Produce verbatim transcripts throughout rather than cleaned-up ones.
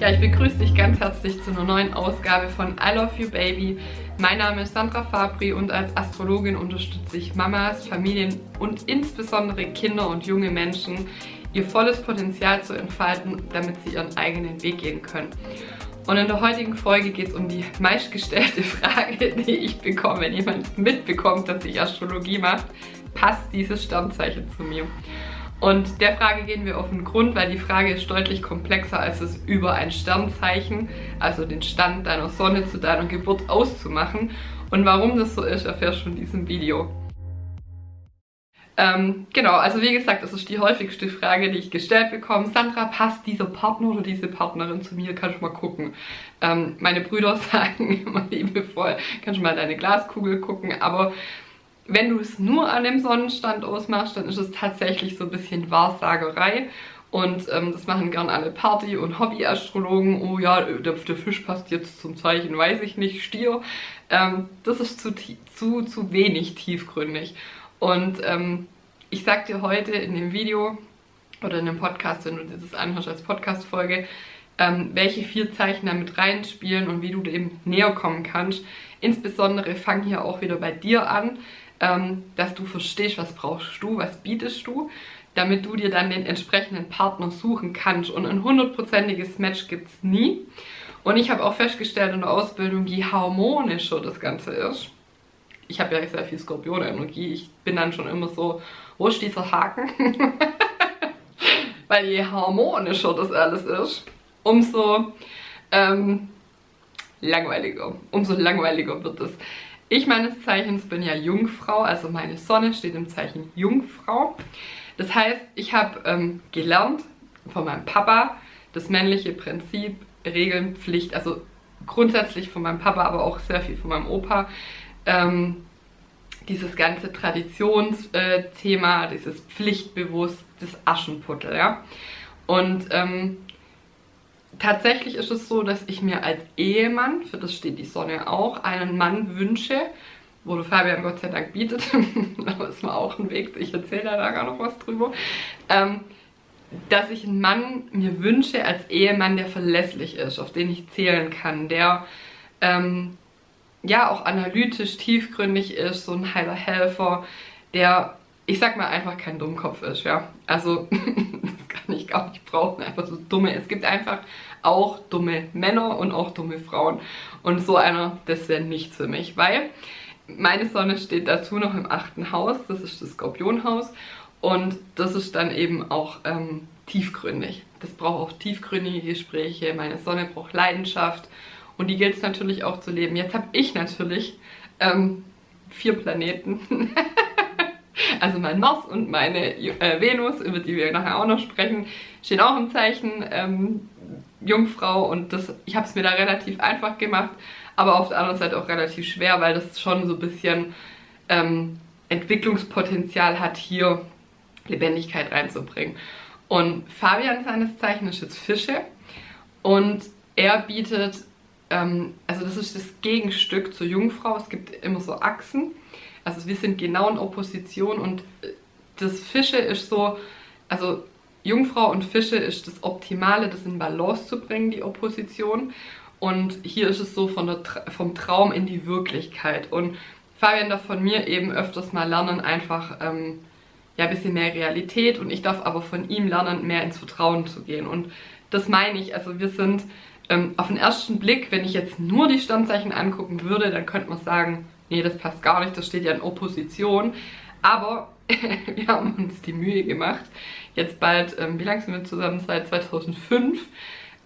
Ja, ich begrüße dich ganz herzlich zu einer neuen Ausgabe von I Love You Baby. Mein Name ist Sandra Fabri und als Astrologin unterstütze ich Mamas, Familien und insbesondere Kinder und junge Menschen, ihr volles Potenzial zu entfalten, damit sie ihren eigenen Weg gehen können. Und in der heutigen Folge geht es um die meistgestellte Frage, die ich bekomme, wenn jemand mitbekommt, dass ich Astrologie mache: Passt dieses Sternzeichen zu mir? Und der Frage gehen wir auf den Grund, weil die Frage ist deutlich komplexer, als es über ein Sternzeichen, also den Stand deiner Sonne zu deiner Geburt auszumachen. Und warum das so ist, erfährst du in diesem Video. Ähm, genau, also wie gesagt, das ist die häufigste Frage, die ich gestellt bekomme. Sandra, passt dieser Partner oder diese Partnerin zu mir? Kannst du mal gucken. Ähm, meine Brüder sagen immer liebevoll, kannst du mal in deine Glaskugel gucken, aber wenn du es nur an dem Sonnenstand ausmachst, dann ist es tatsächlich so ein bisschen Wahrsagerei. Und ähm, das machen gern alle Party- und Hobby-Astrologen. Oh ja, der, der Fisch passt jetzt zum Zeichen, weiß ich nicht, Stier. Ähm, das ist zu, zu, zu wenig tiefgründig. Und ähm, ich sag dir heute in dem Video oder in dem Podcast, wenn du dieses anhörst als Podcast-Folge, Ähm, welche vier Zeichen damit reinspielen und wie du dem näher kommen kannst. Insbesondere fang hier auch wieder bei dir an, ähm, dass du verstehst, was brauchst du, was bietest du, damit du dir dann den entsprechenden Partner suchen kannst. Und ein hundertprozentiges Match gibt es nie. Und ich habe auch festgestellt in der Ausbildung, je harmonischer das Ganze ist. Ich habe ja sehr viel Skorpionenergie. Ich bin dann schon immer so, wo ist dieser Haken? Weil je harmonischer das alles ist, umso ähm, langweiliger, umso langweiliger wird es. Ich meines Zeichens bin ja Jungfrau, also meine Sonne steht im Zeichen Jungfrau. Das heißt, ich habe ähm, gelernt von meinem Papa das männliche Prinzip, Regeln, Pflicht, also grundsätzlich von meinem Papa, aber auch sehr viel von meinem Opa. Ähm, dieses ganze Traditionsthema, äh, dieses Pflichtbewusst, das Aschenputtel, ja. Und ähm, tatsächlich ist es so, dass ich mir als Ehemann, für das steht die Sonne auch, einen Mann wünsche, wo der Fabian Gott sei Dank bietet. Das ist mal auch ein Weg, ich erzähle da gar noch was drüber. Ähm, dass ich einen Mann mir wünsche als Ehemann, der verlässlich ist, auf den ich zählen kann, der ähm, ja auch analytisch, tiefgründig ist, so ein halber Helfer, der, ich sag mal, einfach kein Dummkopf ist, ja. Also ich gar nicht brauchen, einfach so dumme. Es gibt einfach auch dumme Männer und auch dumme Frauen. Und so einer, das wäre nichts für mich, weil meine Sonne steht dazu noch im achten Haus, das ist das Skorpionhaus. Und das ist dann eben auch ähm, tiefgründig. Das braucht auch tiefgründige Gespräche. Meine Sonne braucht Leidenschaft. Und die gilt es natürlich auch zu leben. Jetzt habe ich natürlich ähm, vier Planeten. Also mein Mars und meine äh, Venus, über die wir nachher auch noch sprechen, stehen auch im Zeichen ähm, Jungfrau. Und das, ich habe es mir da relativ einfach gemacht, aber auf der anderen Seite auch relativ schwer, weil das schon so ein bisschen ähm, Entwicklungspotenzial hat, hier Lebendigkeit reinzubringen. Und Fabian seines Zeichen ist jetzt Fische und er bietet, ähm, also das ist das Gegenstück zur Jungfrau, es gibt immer so Achsen. Also wir sind genau in Opposition und das Fische ist so, also Jungfrau und Fische ist das Optimale, das in Balance zu bringen, die Opposition. Und hier ist es so von der, vom Traum in die Wirklichkeit. Und Fabian darf von mir eben öfters mal lernen, einfach ähm, ja, ein bisschen mehr Realität, und ich darf aber von ihm lernen, mehr ins Vertrauen zu gehen. Und das meine ich, also wir sind ähm, auf den ersten Blick, wenn ich jetzt nur die Sternzeichen angucken würde, dann könnte man sagen, nee, das passt gar nicht, das steht ja in Opposition. Aber wir haben uns die Mühe gemacht. Jetzt bald, ähm, wie lange sind wir zusammen? Seit zweitausendfünf.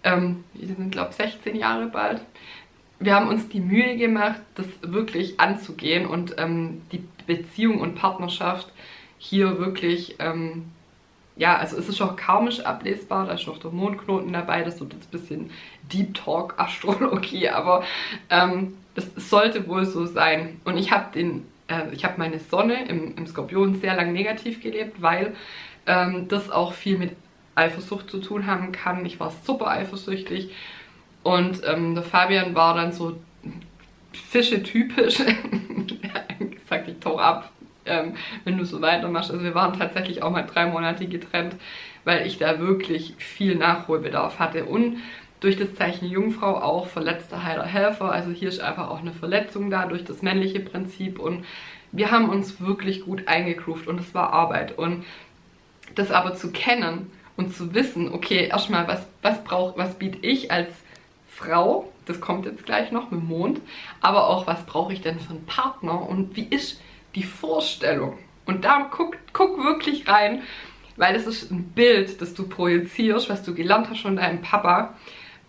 Ähm, wir sind, glaube ich, sechzehn Jahre bald. Wir haben uns die Mühe gemacht, das wirklich anzugehen und ähm, die Beziehung und Partnerschaft hier wirklich, ähm, ja, also es ist auch karmisch ablesbar. Da ist noch der Mondknoten dabei. Das wird jetzt ein bisschen Deep Talk Astrologie, aber Ähm, das sollte wohl so sein. Und ich habe den, äh, ich habe meine Sonne im, im Skorpion sehr lang negativ gelebt, weil ähm, das auch viel mit Eifersucht zu tun haben kann. Ich war super eifersüchtig und ähm, der Fabian war dann so Fische-typisch. Er hat gesagt, ich tauche ab. ähm, wenn du so weitermachst. Also wir waren tatsächlich auch mal drei Monate getrennt, weil ich da wirklich viel Nachholbedarf hatte. Und durch das Zeichen Jungfrau auch verletzter heiler Helfer. Also hier ist einfach auch eine Verletzung da durch das männliche Prinzip. Und wir haben uns wirklich gut eingegroovt und es war Arbeit. Und das aber zu kennen und zu wissen, okay, erstmal, was, was, brauch, was biete ich als Frau, das kommt jetzt gleich noch mit dem Mond, aber auch, was brauche ich denn für einen Partner und wie ist die Vorstellung? Und da guck, guck wirklich rein, weil es ist ein Bild, das du projizierst, was du gelernt hast von deinem Papa,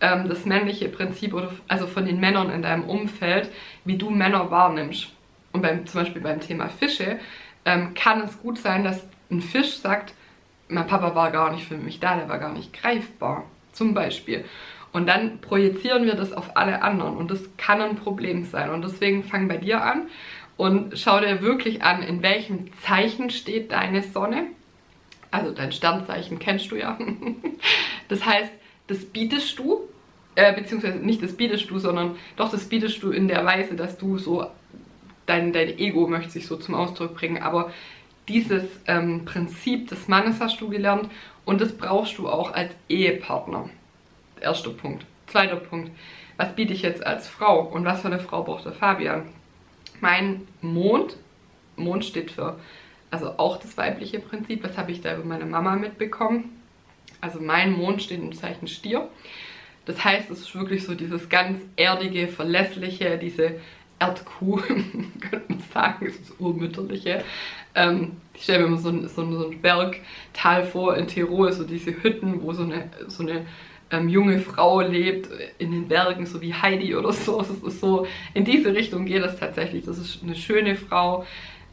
ähm, das männliche Prinzip, oder also von den Männern in deinem Umfeld, wie du Männer wahrnimmst. Und beim, zum Beispiel beim Thema Fische ähm, kann es gut sein, dass ein Fisch sagt, mein Papa war gar nicht für mich da, der war gar nicht greifbar, zum Beispiel. Und dann projizieren wir das auf alle anderen und das kann ein Problem sein. Und deswegen fang bei dir an und schau dir wirklich an, in welchem Zeichen steht deine Sonne. Also dein Sternzeichen kennst du ja. Das heißt, das bietest du, äh, beziehungsweise nicht das bietest du, sondern doch das bietest du in der Weise, dass du so, dein, dein Ego möchte sich so zum Ausdruck bringen, aber dieses ähm, Prinzip des Mannes hast du gelernt und das brauchst du auch als Ehepartner. Erster Punkt. Zweiter Punkt. Was biete ich jetzt als Frau und was für eine Frau braucht der Fabian? Mein Mond, Mond steht für, also auch das weibliche Prinzip, das habe ich da über meine Mama mitbekommen. Also mein Mond steht im Zeichen Stier. Das heißt, es ist wirklich so dieses ganz erdige, verlässliche, diese Erdkuh, könnte man sagen, ist das Urmütterliche. Ähm, ich stelle mir immer so ein, so ein, so ein Bergtal vor in Tirol, so diese Hütten, wo so eine, so eine ähm, junge Frau lebt in den Bergen, so wie Heidi oder so. Das ist so, in diese Richtung geht das tatsächlich. Das ist eine schöne Frau,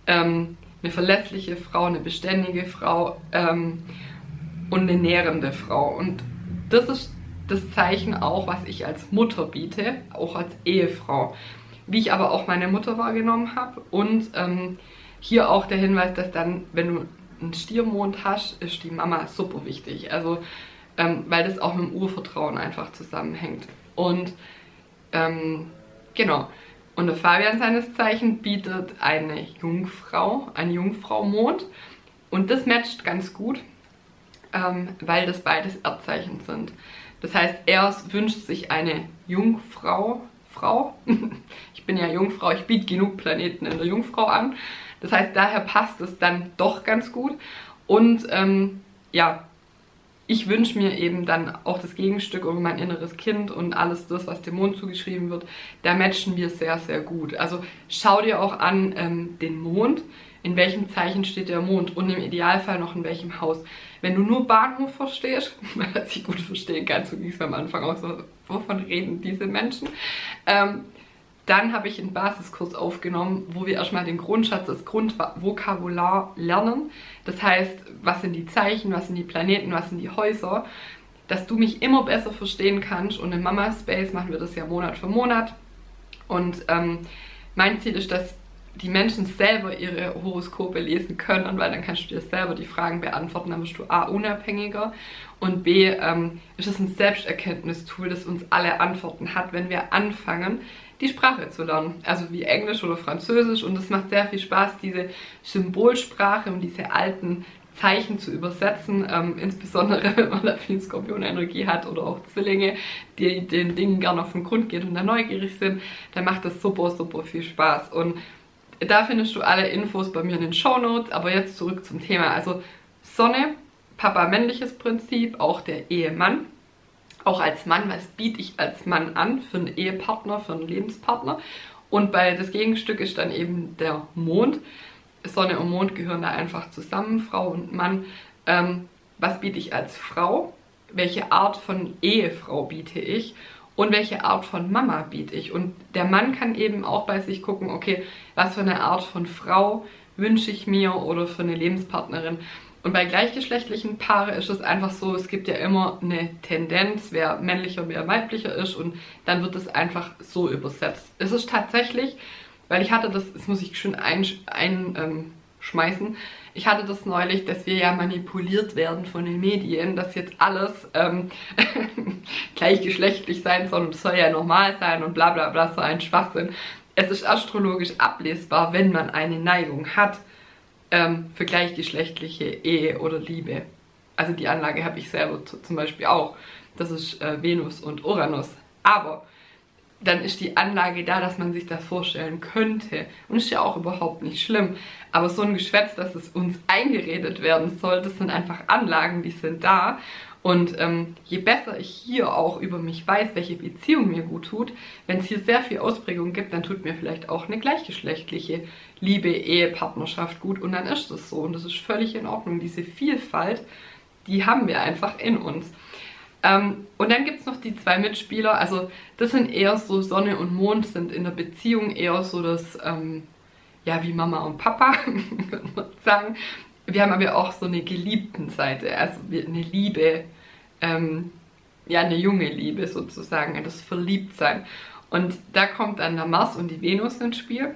ähm, eine verlässliche Frau, eine beständige Frau ähm, und eine nährende Frau. Und das ist das Zeichen auch, was ich als Mutter biete, auch als Ehefrau. Wie ich aber auch meine Mutter wahrgenommen habe und ähm, hier auch der Hinweis, dass dann, wenn du einen Stiermond hast, ist die Mama super wichtig, also ähm, weil das auch mit dem Urvertrauen einfach zusammenhängt und ähm, genau. Und der Fabian seines Zeichen bietet eine Jungfrau, einen Jungfrau-Mond und das matcht ganz gut, ähm, weil das beides Erdzeichen sind. Das heißt, er wünscht sich eine Jungfrau, Frau. Ich bin ja Jungfrau, ich biete genug Planeten in der Jungfrau an. Das heißt, daher passt es dann doch ganz gut. Und ähm, ja, ich wünsche mir eben dann auch das Gegenstück über mein inneres Kind und alles das, was dem Mond zugeschrieben wird, da matchen wir sehr, sehr gut. Also schau dir auch an ähm, den Mond, in welchem Zeichen steht der Mond und im Idealfall noch in welchem Haus. Wenn du nur Bahnhof verstehst, was ich gut verstehen kann, so ging es am Anfang auch so, wovon reden diese Menschen, ähm, dann habe ich einen Basiskurs aufgenommen, wo wir erstmal den Grundschatz, das Grundvokabular lernen. Das heißt, was sind die Zeichen, was sind die Planeten, was sind die Häuser, dass du mich immer besser verstehen kannst. Und in Mama Space machen wir das ja Monat für Monat. Und ähm, mein Ziel ist, dass die Menschen selber ihre Horoskope lesen können, weil dann kannst du dir selber die Fragen beantworten, dann bist du a. unabhängiger und b. Ähm, ist es ein Selbsterkenntnistool, das uns alle Antworten hat, wenn wir anfangen, die Sprache zu lernen, also wie Englisch oder Französisch, und es macht sehr viel Spaß, diese Symbolsprache und diese alten Zeichen zu übersetzen, ähm, insbesondere wenn man da viel Skorpionenergie hat oder auch Zwillinge, die den Dingen gerne auf den Grund gehen und da neugierig sind, dann macht das super, super viel Spaß. Und da findest du alle Infos bei mir in den Shownotes, aber jetzt zurück zum Thema. Also Sonne, Papa männliches Prinzip, auch der Ehemann. Auch als Mann, was biete ich als Mann an für einen Ehepartner, für einen Lebenspartner? Und bei das Gegenstück ist dann eben der Mond. Sonne und Mond gehören da einfach zusammen, Frau und Mann. Ähm, was biete ich als Frau? Welche Art von Ehefrau biete ich? Und welche Art von Mama biete ich? Und der Mann kann eben auch bei sich gucken, okay, was für eine Art von Frau wünsche ich mir oder für eine Lebenspartnerin. Und bei gleichgeschlechtlichen Paaren ist es einfach so, es gibt ja immer eine Tendenz, wer männlicher, wer weiblicher ist, und dann wird es einfach so übersetzt. Es ist tatsächlich, weil ich hatte das, das muss ich schön einschmeißen, ich hatte das neulich, dass wir ja manipuliert werden von den Medien, dass jetzt alles ähm, gleichgeschlechtlich sein soll und es soll ja normal sein und bla bla bla, so ein Schwachsinn. Es ist astrologisch ablesbar, wenn man eine Neigung hat. ähm, für gleichgeschlechtliche Ehe oder Liebe. Also die Anlage habe ich selber zum Beispiel auch. Das ist äh, Venus und Uranus. Aber dann ist die Anlage da, dass man sich das vorstellen könnte. Und ist ja auch überhaupt nicht schlimm. Aber so ein Geschwätz, dass es uns eingeredet werden soll, das sind einfach Anlagen, die sind da. Und ähm, je besser ich hier auch über mich weiß, welche Beziehung mir gut tut, wenn es hier sehr viel Ausprägung gibt, dann tut mir vielleicht auch eine gleichgeschlechtliche Liebe, Ehe, Partnerschaft gut. Und dann ist das so. Und das ist völlig in Ordnung. Diese Vielfalt, die haben wir einfach in uns. Ähm, und dann gibt es noch die zwei Mitspieler, also das sind eher so, Sonne und Mond sind in der Beziehung eher so das, ähm, ja, wie Mama und Papa, würde man sagen. Wir haben aber auch so eine geliebten Seite, also eine Liebe, ähm, ja, eine junge Liebe sozusagen, das Verliebtsein. Und da kommt dann der Mars und die Venus ins Spiel.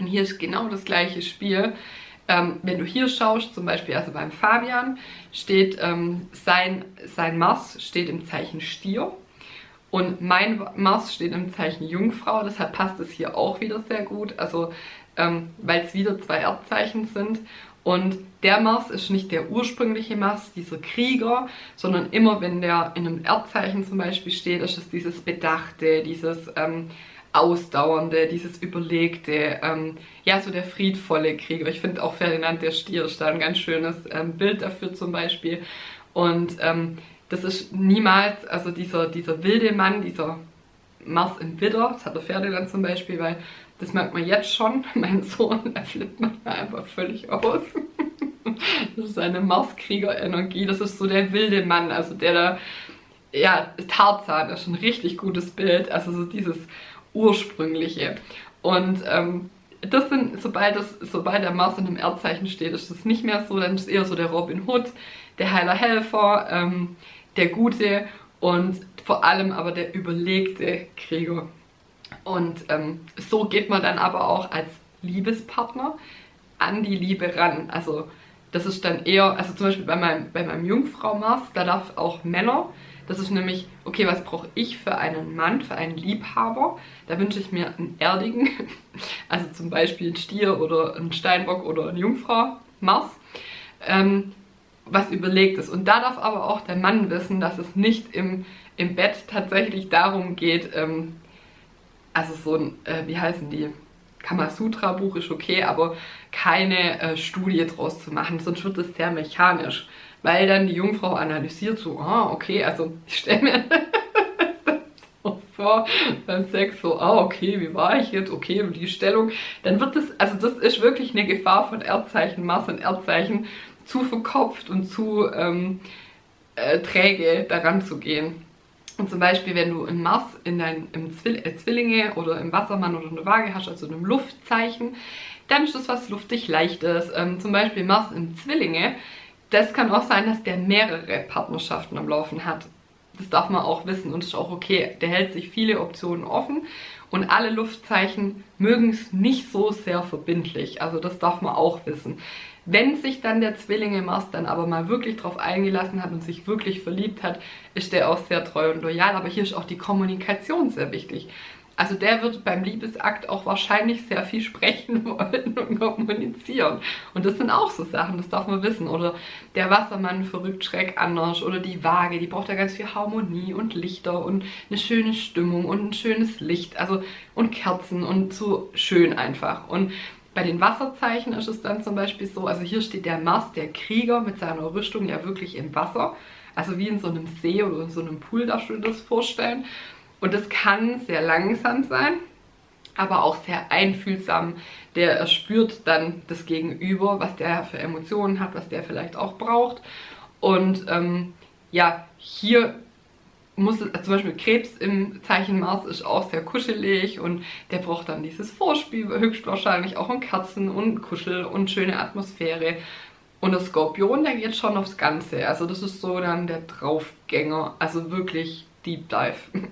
Und hier ist genau das gleiche Spiel. Ähm, wenn du hier schaust, zum Beispiel also beim Fabian, steht ähm, sein, sein Mars steht im Zeichen Stier und mein Mars steht im Zeichen Jungfrau, deshalb passt es hier auch wieder sehr gut, also ähm, weil es wieder zwei Erdzeichen sind. Und der Mars ist nicht der ursprüngliche Mars, dieser Krieger, sondern immer wenn der in einem Erdzeichen zum Beispiel steht, ist es dieses Bedachte, dieses ähm, Ausdauernde, dieses Überlegte, ähm, ja, so der friedvolle Krieger. Ich finde auch Ferdinand der Stier ist da ein ganz schönes ähm, Bild dafür zum Beispiel. Und ähm, das ist niemals, also dieser, dieser wilde Mann, dieser Mars im Widder, das hat der Ferdinand zum Beispiel, weil das merkt man jetzt schon, mein Sohn, da flippt man einfach völlig aus. Das ist eine Mars-Krieger-Energie, das ist so der wilde Mann, also der da, ja, Tarzan, das ist ein richtig gutes Bild, also so dieses ursprüngliche. Und ähm, das sind, sobald, das, sobald der Mars in einem Erdzeichen steht, ist das nicht mehr so, dann ist es eher so der Robin Hood, der heiler Helfer, ähm, der Gute und vor allem aber der überlegte Krieger. Und ähm, so geht man dann aber auch als Liebespartner an die Liebe ran. Also das ist dann eher, also zum Beispiel bei meinem, bei meinem Jungfrau Mars, da darf auch Männer. Das ist nämlich, okay, was brauche ich für einen Mann, für einen Liebhaber? Da wünsche ich mir einen Erdigen, also zum Beispiel einen Stier oder einen Steinbock oder eine Jungfrau, Mars, ähm, was überlegt ist. Und da darf aber auch der Mann wissen, dass es nicht im, im Bett tatsächlich darum geht, ähm, also so ein, äh, wie heißen die? Kamasutra-Buch ist okay, aber keine äh, Studie draus zu machen, sonst wird es sehr mechanisch. Weil dann die Jungfrau analysiert so, ah, okay, also ich stelle mir das so vor, beim Sex so, ah, okay, wie war ich jetzt, okay, und die Stellung, dann wird das, also das ist wirklich eine Gefahr von Erdzeichen, Mars und Erdzeichen, zu verkopft und zu ähm, äh, träge daran zu gehen. Und zum Beispiel, wenn du im Mars, in deinem im Zwill, äh, Zwillinge oder im Wassermann oder in der Waage hast, also in einem Luftzeichen, dann ist das was luftig Leichtes. Ähm, zum Beispiel Mars im Zwillinge, das kann auch sein, dass der mehrere Partnerschaften am Laufen hat. Das darf man auch wissen und ist auch okay. Der hält sich viele Optionen offen und alle Luftzeichen mögen es nicht so sehr verbindlich. Also das darf man auch wissen. Wenn sich dann der Zwillinge Mars dann aber mal wirklich drauf eingelassen hat und sich wirklich verliebt hat, ist der auch sehr treu und loyal. Aber hier ist auch die Kommunikation sehr wichtig. Also der wird beim Liebesakt auch wahrscheinlich sehr viel sprechen wollen und kommunizieren. Und das sind auch so Sachen, das darf man wissen. Oder der Wassermann verrückt schräg anders. Oder die Waage, die braucht ja ganz viel Harmonie und Lichter und eine schöne Stimmung und ein schönes Licht. Also und Kerzen und so schön einfach. Und bei den Wasserzeichen ist es dann zum Beispiel so, also hier steht der Mars, der Krieger mit seiner Rüstung ja wirklich im Wasser. Also wie in so einem See oder in so einem Pool darfst du dir das vorstellen. Und das kann sehr langsam sein, aber auch sehr einfühlsam. Der erspürt dann das Gegenüber, was der für Emotionen hat, was der vielleicht auch braucht. Und ähm, ja, hier muss es, also zum Beispiel Krebs im Zeichen Mars ist auch sehr kuschelig und der braucht dann dieses Vorspiel, höchstwahrscheinlich auch in Kerzen und Kuschel und schöne Atmosphäre. Und der Skorpion, der geht schon aufs Ganze. Also das ist so dann der Draufgänger, also wirklich Deep Dive.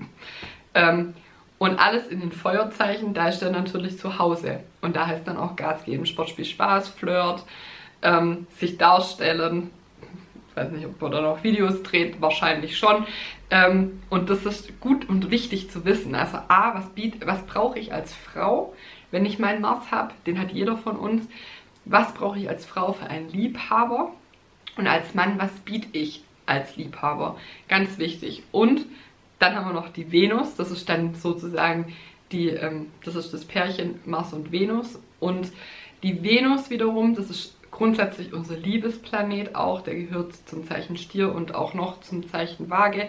ähm, und alles in den Feuerzeichen, da ist er natürlich zu Hause. Und da heißt dann auch Gas geben, Sportspiel, Spaß, Flirt, ähm, sich darstellen. Ich weiß nicht, ob man da noch Videos dreht, wahrscheinlich schon. Ähm, und das ist gut und wichtig zu wissen. Also A, was, was brauche ich als Frau, wenn ich meinen Mars habe? Den hat jeder von uns. was brauche ich als Frau für einen Liebhaber und als Mann, was biete ich als Liebhaber. Ganz wichtig. Und dann haben wir noch die Venus, das ist dann sozusagen die, ähm, das ist das Pärchen Mars und Venus. Und die Venus wiederum, das ist grundsätzlich unser Liebesplanet auch, der gehört zum Zeichen Stier und auch noch zum Zeichen Waage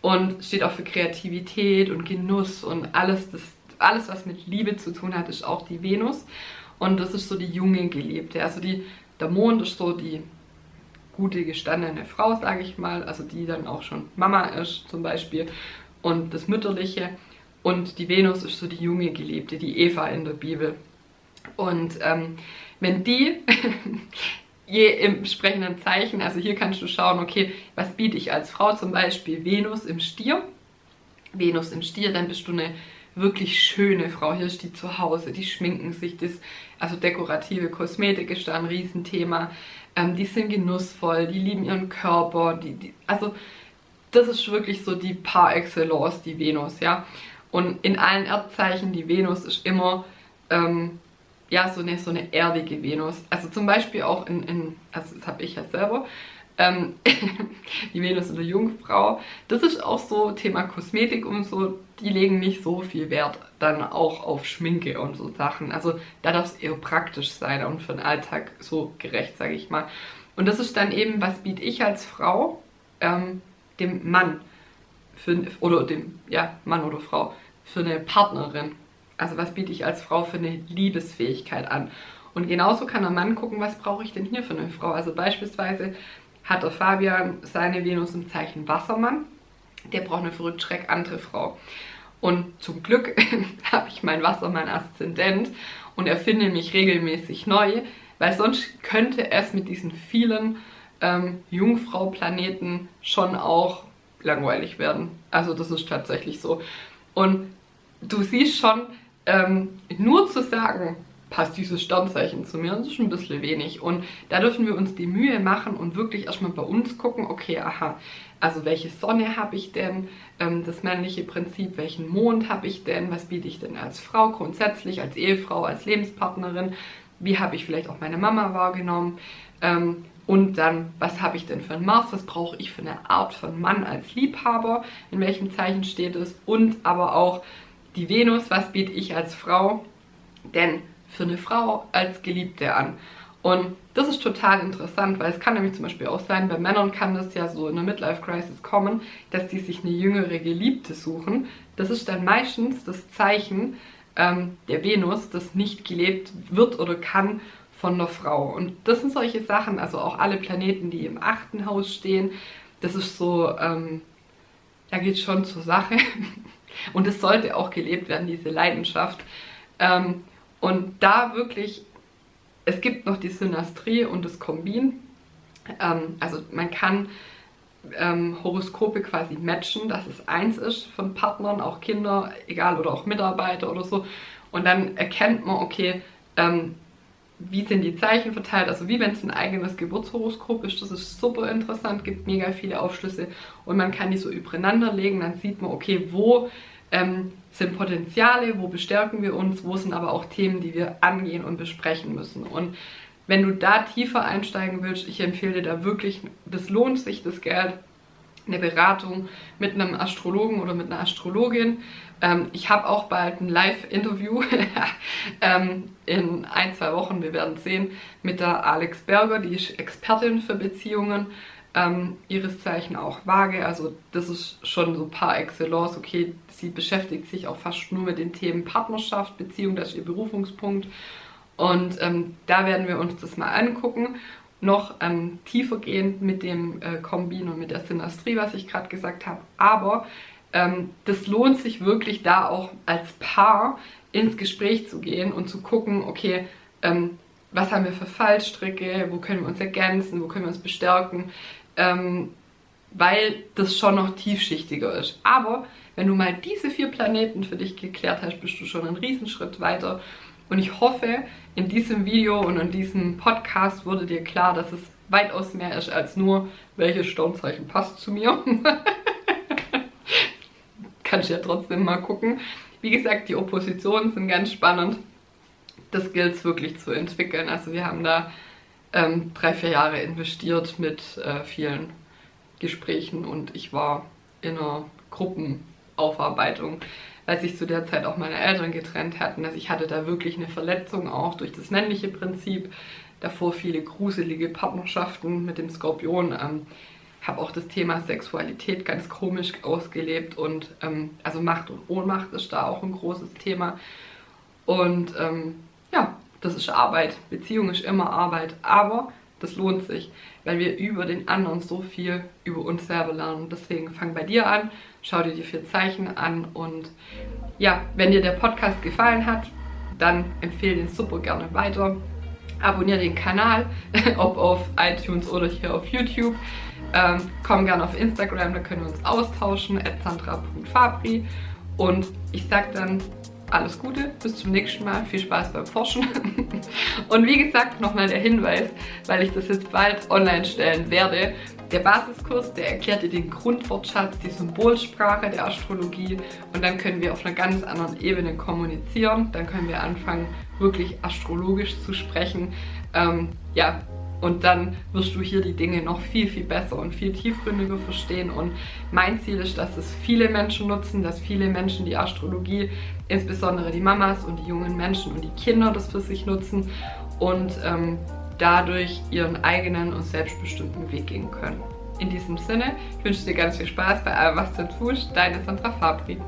und steht auch für Kreativität und Genuss und alles, das, alles was mit Liebe zu tun hat, ist auch die Venus. Und das ist so die junge Geliebte, also die, der Mond ist so die gute gestandene Frau, sage ich mal, also die dann auch schon Mama ist zum Beispiel und das Mütterliche, und die Venus ist so die junge Geliebte, die Eva in der Bibel. Und ähm, wenn die je im entsprechenden Zeichen, also hier kannst du schauen, okay, was biete ich als Frau, zum Beispiel Venus im Stier, Venus im Stier, dann bist du eine wirklich schöne Frau. Hier ist die zu Hause, die schminken sich, das, also dekorative Kosmetik ist da ein Riesenthema, ähm, die sind genussvoll, die lieben ihren Körper, die, die, also das ist wirklich so die par excellence, die Venus, ja. Und in allen Erdzeichen, die Venus ist immer, ähm, ja, so eine, so eine erdige Venus, also zum Beispiel auch in, in also das habe ich ja selber, ähm, die Venus in der Jungfrau, das ist auch so Thema Kosmetik und so, die legen nicht so viel Wert dann auch auf Schminke und so Sachen, also da darf es eher praktisch sein und für den Alltag so gerecht, sage ich mal. Und das ist dann eben, was biete ich als Frau ähm, dem Mann für, oder dem, ja, Mann oder Frau für eine Partnerin. Also was biete ich als Frau für eine Liebesfähigkeit an? Und genauso kann der Mann gucken, was brauche ich denn hier für eine Frau? Also beispielsweise hat der Fabian seine Venus im Zeichen Wassermann. Der braucht eine verrückt schreck andere Frau. Und zum Glück habe ich meinen Wassermann-Aszendent und erfinde mich regelmäßig neu, weil sonst könnte es mit diesen vielen ähm, Jungfrau-Planeten schon auch langweilig werden. Also das ist tatsächlich so. Und du siehst schon, ähm, nur zu sagen, passt dieses Sternzeichen zu mir, das ist ein bisschen wenig. Und da dürfen wir uns die Mühe machen und wirklich erstmal bei uns gucken, okay, aha, also welche Sonne habe ich denn, ähm, das männliche Prinzip, welchen Mond habe ich denn, was biete ich denn als Frau grundsätzlich, als Ehefrau, als Lebenspartnerin, wie habe ich vielleicht auch meine Mama wahrgenommen, ähm, und dann, was habe ich denn für einen Mars, was brauche ich für eine Art von Mann als Liebhaber, in welchem Zeichen steht es, und aber auch die Venus, was biete ich als Frau denn für eine Frau als Geliebte an? Und das ist total interessant, weil es kann nämlich zum Beispiel auch sein, bei Männern kann das ja so in der Midlife-Crisis kommen, dass die sich eine jüngere Geliebte suchen. Das ist dann meistens das Zeichen ähm, der Venus, das nicht gelebt wird oder kann von der Frau. Und das sind solche Sachen, also auch alle Planeten, die im achten Haus stehen, das ist so, ähm, da geht es schon zur Sache. Und es sollte auch gelebt werden, diese Leidenschaft. Ähm, und da wirklich, es gibt noch die Synastrie und das Kombin. Ähm, also man kann ähm, Horoskope quasi matchen, dass es eins ist von Partnern, auch Kinder, egal, oder auch Mitarbeiter oder so. Und dann erkennt man, okay, ähm, wie sind die Zeichen verteilt, also wie wenn es ein eigenes Geburtshoroskop ist, das ist super interessant, gibt mega viele Aufschlüsse und man kann die so übereinander legen, dann sieht man, okay, wo ähm, sind Potenziale, wo bestärken wir uns, wo sind aber auch Themen, die wir angehen und besprechen müssen. Und wenn du da tiefer einsteigen willst, ich empfehle dir da wirklich, das lohnt sich, das Geld, eine Beratung mit einem Astrologen oder mit einer Astrologin. Ähm, ich habe auch bald ein Live-Interview ähm, in ein, zwei Wochen, wir werden sehen, mit der Alex Berger, die ist Expertin für Beziehungen, ähm, ihres Zeichen auch Waage, also das ist schon so par excellence, okay, sie beschäftigt sich auch fast nur mit den Themen Partnerschaft, Beziehung, das ist ihr Berufungspunkt, und ähm, da werden wir uns das mal angucken. Noch ähm, tiefer gehend mit dem äh, Kombin und mit der Synastrie, was ich gerade gesagt habe. Aber ähm, das lohnt sich wirklich, da auch als Paar ins Gespräch zu gehen und zu gucken, okay, ähm, was haben wir für Fallstricke, wo können wir uns ergänzen, wo können wir uns bestärken, ähm, weil das schon noch tiefschichtiger ist. Aber wenn du mal diese vier Planeten für dich geklärt hast, bist du schon einen Riesenschritt weiter. Und ich hoffe, in diesem Video und in diesem Podcast wurde dir klar, dass es weitaus mehr ist als nur, welches Sternzeichen passt zu mir. Kannst ja trotzdem mal gucken. Wie gesagt, die Oppositionen sind ganz spannend. das gilt es wirklich zu entwickeln. Also wir haben da ähm, drei, vier Jahre investiert mit äh, vielen Gesprächen und ich war in einer Gruppenaufarbeitung, weil sich zu der Zeit auch meine Eltern getrennt hatten. Also ich hatte da wirklich eine Verletzung auch durch das männliche Prinzip. Davor viele gruselige Partnerschaften mit dem Skorpion. Ähm, habe auch das Thema Sexualität ganz komisch ausgelebt und ähm, also Macht und Ohnmacht ist da auch ein großes Thema. Und ähm, ja, das ist Arbeit. Beziehung ist immer Arbeit, aber das lohnt sich, weil wir über den anderen so viel über uns selber lernen. Deswegen fang bei dir an, schau dir die vier Zeichen an und ja, wenn dir der Podcast gefallen hat, dann empfehle ihn super gerne weiter. Abonniere den Kanal, ob auf iTunes oder hier auf YouTube. Ähm, komm gerne auf Instagram, da können wir uns austauschen, at sandra punkt fabri. Und ich sag dann alles Gute, bis zum nächsten Mal, viel Spaß beim Forschen. Und wie gesagt, nochmal der Hinweis, weil ich das jetzt bald online stellen werde. Der Basiskurs, der erklärt dir den Grundwortschatz, die Symbolsprache der Astrologie und dann können wir auf einer ganz anderen Ebene kommunizieren. Dann können wir anfangen, wirklich astrologisch zu sprechen. Ähm, ja, und dann wirst du hier die Dinge noch viel, viel besser und viel tiefgründiger verstehen. Und mein Ziel ist, dass es viele Menschen nutzen, dass viele Menschen die Astrologie, insbesondere die Mamas und die jungen Menschen und die Kinder, das für sich nutzen und ähm, dadurch ihren eigenen und selbstbestimmten Weg gehen können. In diesem Sinne, ich wünsche dir ganz viel Spaß bei allem, was du tust. Deine Sandra Fabri.